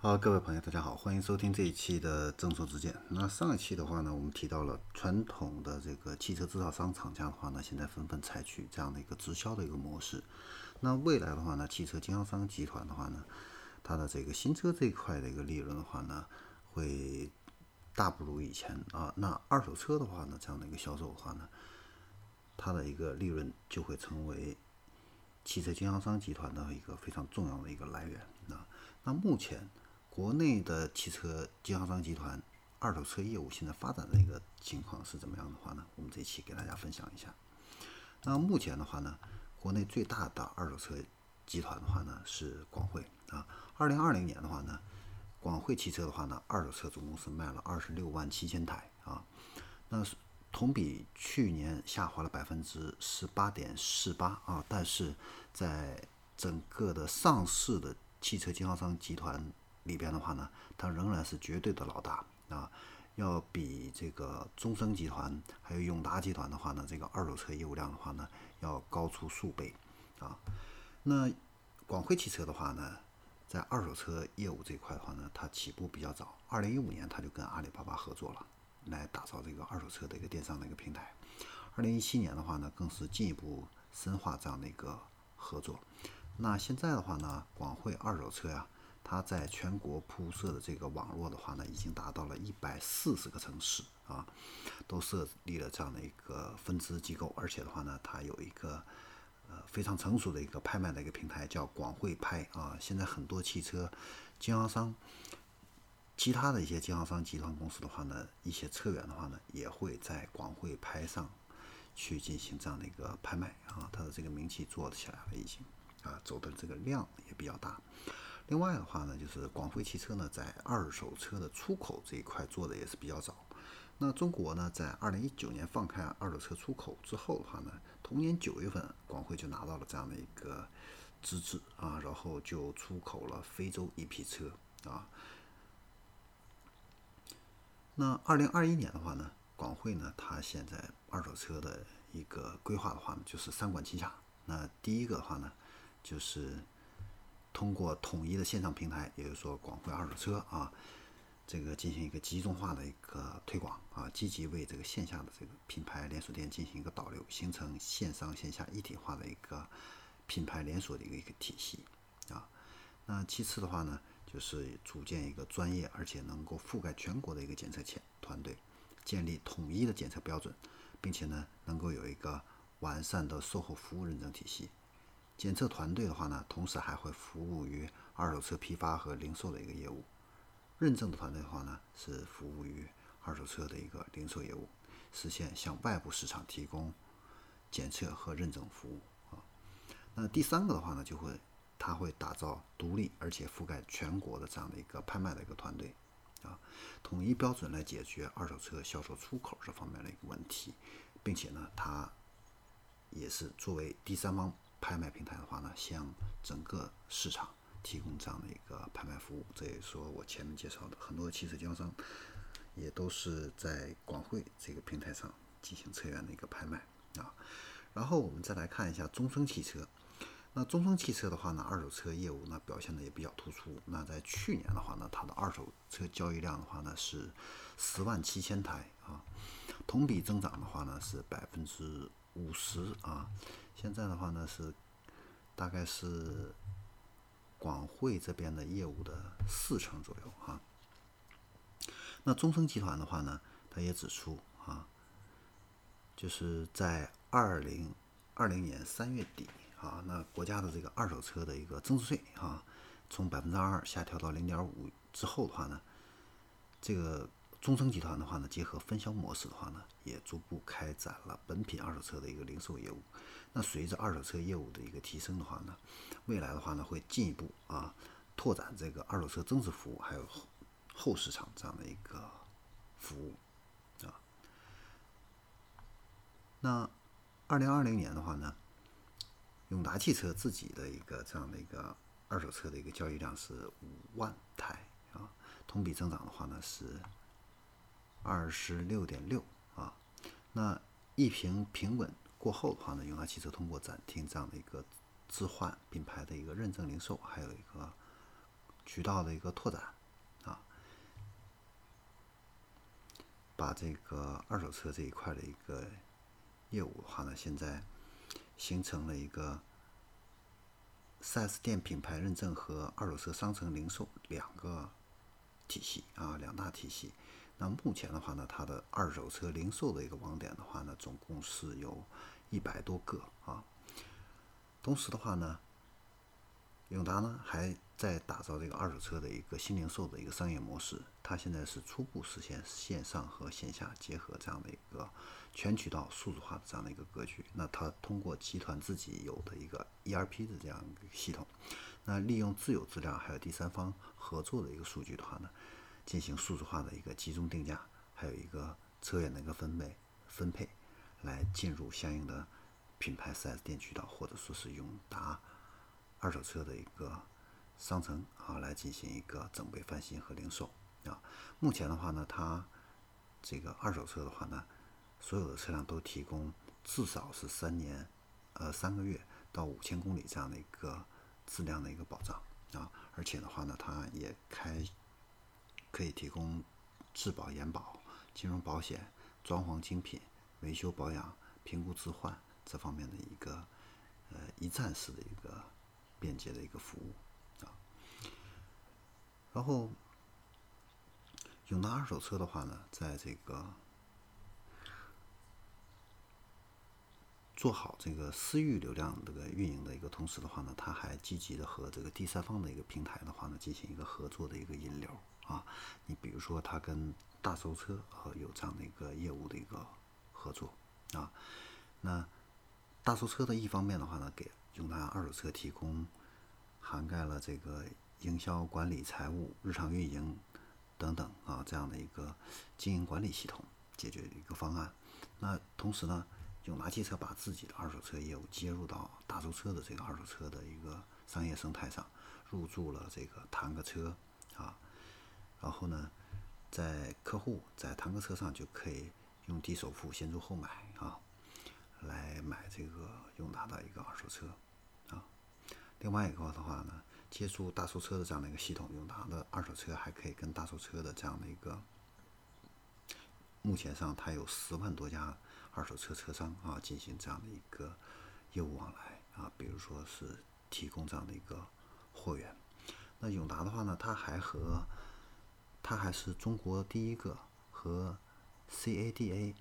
好，各位朋友大家好，欢迎收听这一期的增速之见。那上一期的话呢，我们提到了传统的这个汽车制造商厂家的话呢，现在纷纷采取这样的一个直销的一个模式。那未来的话呢，汽车经销商集团的话呢，它的这个新车这一块的一个利润的话呢，会大不如以前啊。那二手车的话呢，这样的一个销售的话呢，它的一个利润就会成为汽车经销商集团的一个非常重要的一个来源。那目前国内的汽车经销商集团二手车业务现在发展的一个情况是怎么样的话呢？我们这一期给大家分享一下。那目前的话呢，国内最大的二手车集团的话呢是广汇啊。2020年的话呢，广汇汽车的话呢，二手车总共是卖了26万7千台啊。那同比去年下滑了18.48%啊，但是在整个的上市的汽车经销商集团里边的话呢，它仍然是绝对的老大啊，要比这个中升集团还有永达集团的话呢，这个二手车业务量的话呢，要高出数倍啊。那广汇汽车的话呢，在二手车业务这一块的话呢，它起步比较早，2015年它就跟阿里巴巴合作了，来打造这个二手车的一个电商的一个平台。2017年的话呢，更是进一步深化这样的一个合作。那现在的话呢，广汇二手车呀，它在全国铺设的这个网络的话呢，已经达到了140个城市啊，都设立了这样的一个分支机构，而且的话呢，它有一个非常成熟的一个拍卖的一个平台，叫广汇拍啊。现在很多汽车经销商，其他的一些经销商集团公司的话呢，一些车源的话呢，也会在广汇拍上去进行这样的一个拍卖啊。它的这个名气做起来了已经啊，走的这个量也比较大。另外的话呢，就是广汇汽车呢，在二手车的出口这一块做的也是比较早。那中国呢，在2019年放开二手车出口之后的话呢，同年9月份，广汇就拿到了这样的一个资质啊，然后就出口了非洲一批车啊。那2021年的话呢，广汇呢，它现在二手车的一个规划的话呢，就是3管齐下。那第一个的话呢，就是通过统一的线上平台，也就是说广汇二手车啊，这个进行一个集中化的一个推广啊，积极为这个线下的这个品牌连锁店进行一个导流，形成线上线下一体化的一个品牌连锁的一个体系啊。那其次的话呢，就是组建一个专业而且能够覆盖全国的一个检测团队，建立统一的检测标准，并且呢能够有一个完善的售后服务认证体系。检测团队的话呢，同时还会服务于二手车批发和零售的一个业务。认证的团队的话呢，是服务于二手车的一个零售业务，实现向外部市场提供检测和认证服务啊。那第三个的话呢，它会打造独立而且覆盖全国的这样的一个拍卖的一个团队啊，统一标准来解决二手车销售出口这方面的一个问题，并且呢，它也是作为第三方拍卖平台的话呢，向整个市场提供这样的一个拍卖服务。这也说我前面介绍的很多汽车经销商也都是在广汇这个平台上进行车源的一个拍卖啊。然后我们再来看一下中升汽车。那中升汽车的话呢，二手车业务呢表现的也比较突出。那在去年的话呢，它的二手车交易量的话呢是10万7千台啊，同比增长的话呢是50%啊。现在的话呢是大概是广汇这边的业务的40%左右啊。那中升集团的话呢，他也指出啊，就是在2020年3月底啊，那国家的这个二手车的一个增值税啊，从22%下调到0.5%之后的话呢，这个中升集团的话呢，结合分销模式的话呢，也逐步开展了本品二手车的一个零售业务。那随着二手车业务的一个提升的话呢，未来的话呢，会进一步啊拓展这个二手车增值服务，还有后市场这样的一个服务啊。那2020年的话呢，永达汽车自己的一个这样的一个二手车的一个交易量是5万台啊，同比增长的话呢是26.6%啊。那一平平稳过后的话呢，永达汽车通过展厅这样的一个置换品牌的一个认证零售，还有一个渠道的一个拓展啊，把这个二手车这一块的一个业务的话呢，现在形成了一个 4S 店品牌认证和二手车商城零售两个体系啊，两大体系。那目前的话呢，它的二手车零售的一个网点的话呢，总共是有100多个啊。同时的话呢，永达呢还在打造这个二手车的一个新零售的一个商业模式。它现在是初步实现线上和线下结合这样的一个全渠道数字化的这样的一个格局。那它通过集团自己有的一个 ERP 的这样一个系统，那利用自有资料还有第三方合作的一个数据的话呢，进行数字化的一个集中定价，还有一个车源的一个分配，来进入相应的品牌 4S 店渠道，或者说是永达二手车的一个商城啊，来进行一个整备翻新和零售啊。目前的话呢，它这个二手车的话呢，所有的车辆都提供至少是3个月到5000公里这样的一个质量的一个保障啊，而且的话呢，它也可以提供质保、延保、金融保险、装潢精品、维修保养、评估置换这方面的一个一站式的一个便捷的一个服务啊。然后永达二手车的话呢，在这个做好这个私域流量这个运营的一个同时的话呢，它还积极的和这个第三方的一个平台的话呢，进行一个合作的一个引流啊。你比如说它跟大收车有这样的一个业务的一个合作啊。那大收车的一方面的话呢，给永达二手车提供涵盖了这个营销管理、财务、日常运营等等啊这样的一个经营管理系统解决一个方案。那同时呢，永达汽车把自己的二手车业务接入到大收车的这个二手车的一个商业生态上，入驻了这个谈个车啊，然后呢，在客户在谈个车上就可以用低首付先租后买啊，来买这个永达的一个二手车啊。另外一个的话呢，接触大收车的这样的一个系统，永达的二手车还可以跟大收车的这样的一个，目前上它有10万多家。二手车车商啊，进行这样的一个业务往来啊，比如说是提供这样的一个货源。那永达的话呢，它还是中国第一个和 CADA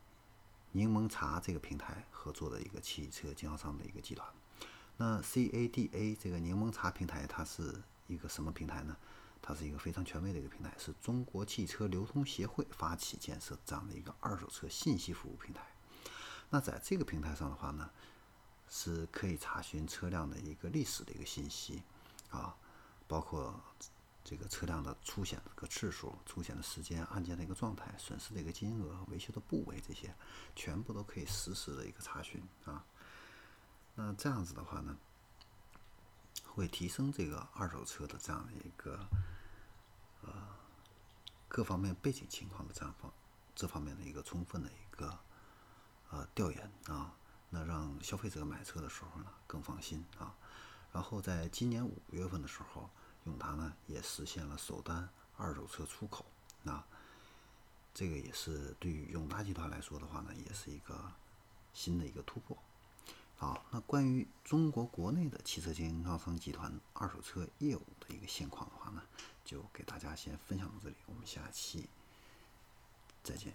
柠檬茶这个平台合作的一个汽车经销商的一个集团。那 CADA 这个柠檬茶平台，它是一个什么平台呢？它是一个非常权威的一个平台，是中国汽车流通协会发起建设这样的一个二手车信息服务平台。那在这个平台上的话呢，是可以查询车辆的一个历史的一个信息啊，包括这个车辆的出险的一个次数、出险的时间、案件的一个状态、损失的一个金额、维修的部位，这些全部都可以实时的一个查询啊。那这样子的话呢，会提升这个二手车的这样的一个各方面背景情况的这方面的一个充分的一个调研啊，那让消费者买车的时候呢更放心啊。然后在今年5月份的时候，永达呢也实现了首单二手车出口，那这个也是对于永达集团来说的话呢，也是一个新的一个突破啊。那关于中国国内的汽车经销商集团二手车业务的一个现况的话呢，就给大家先分享到这里，我们下期再见。